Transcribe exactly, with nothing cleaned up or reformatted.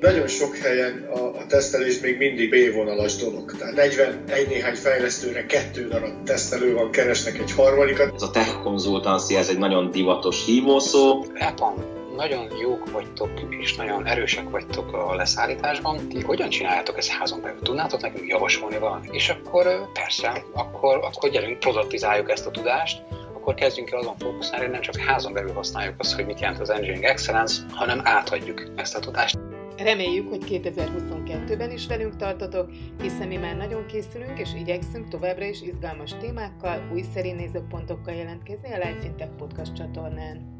Nagyon sok helyen a, a tesztelés még mindig B-vonalas dolog. Tehát negyvenegy néhány fejlesztőre kettő darab tesztelő van, keresnek egy harmadikat. Ez a tech konzultanci, ez egy nagyon divatos hívószó. Repan. Nagyon jók vagytok, és nagyon erősek vagytok a leszállításban. Ti hogyan csináljátok ezt házon belül? Tudnátok nekünk javasolni valamit? És akkor persze, akkor, akkor gyerünk, produktizáljuk ezt a tudást, akkor kezdjünk el azon fókuszálni, hogy nem csak házon belül használjuk azt, hogy mit jelent az Engineering Excellence, hanem átadjuk ezt a tudást. Reméljük, hogy kétezer-huszonkettőben is velünk tartotok, hiszen mi már nagyon készülünk, és igyekszünk továbbra is izgalmas témákkal, újszerű nézőpontokkal jelentkezni a Life in Tech Podcast csatornán.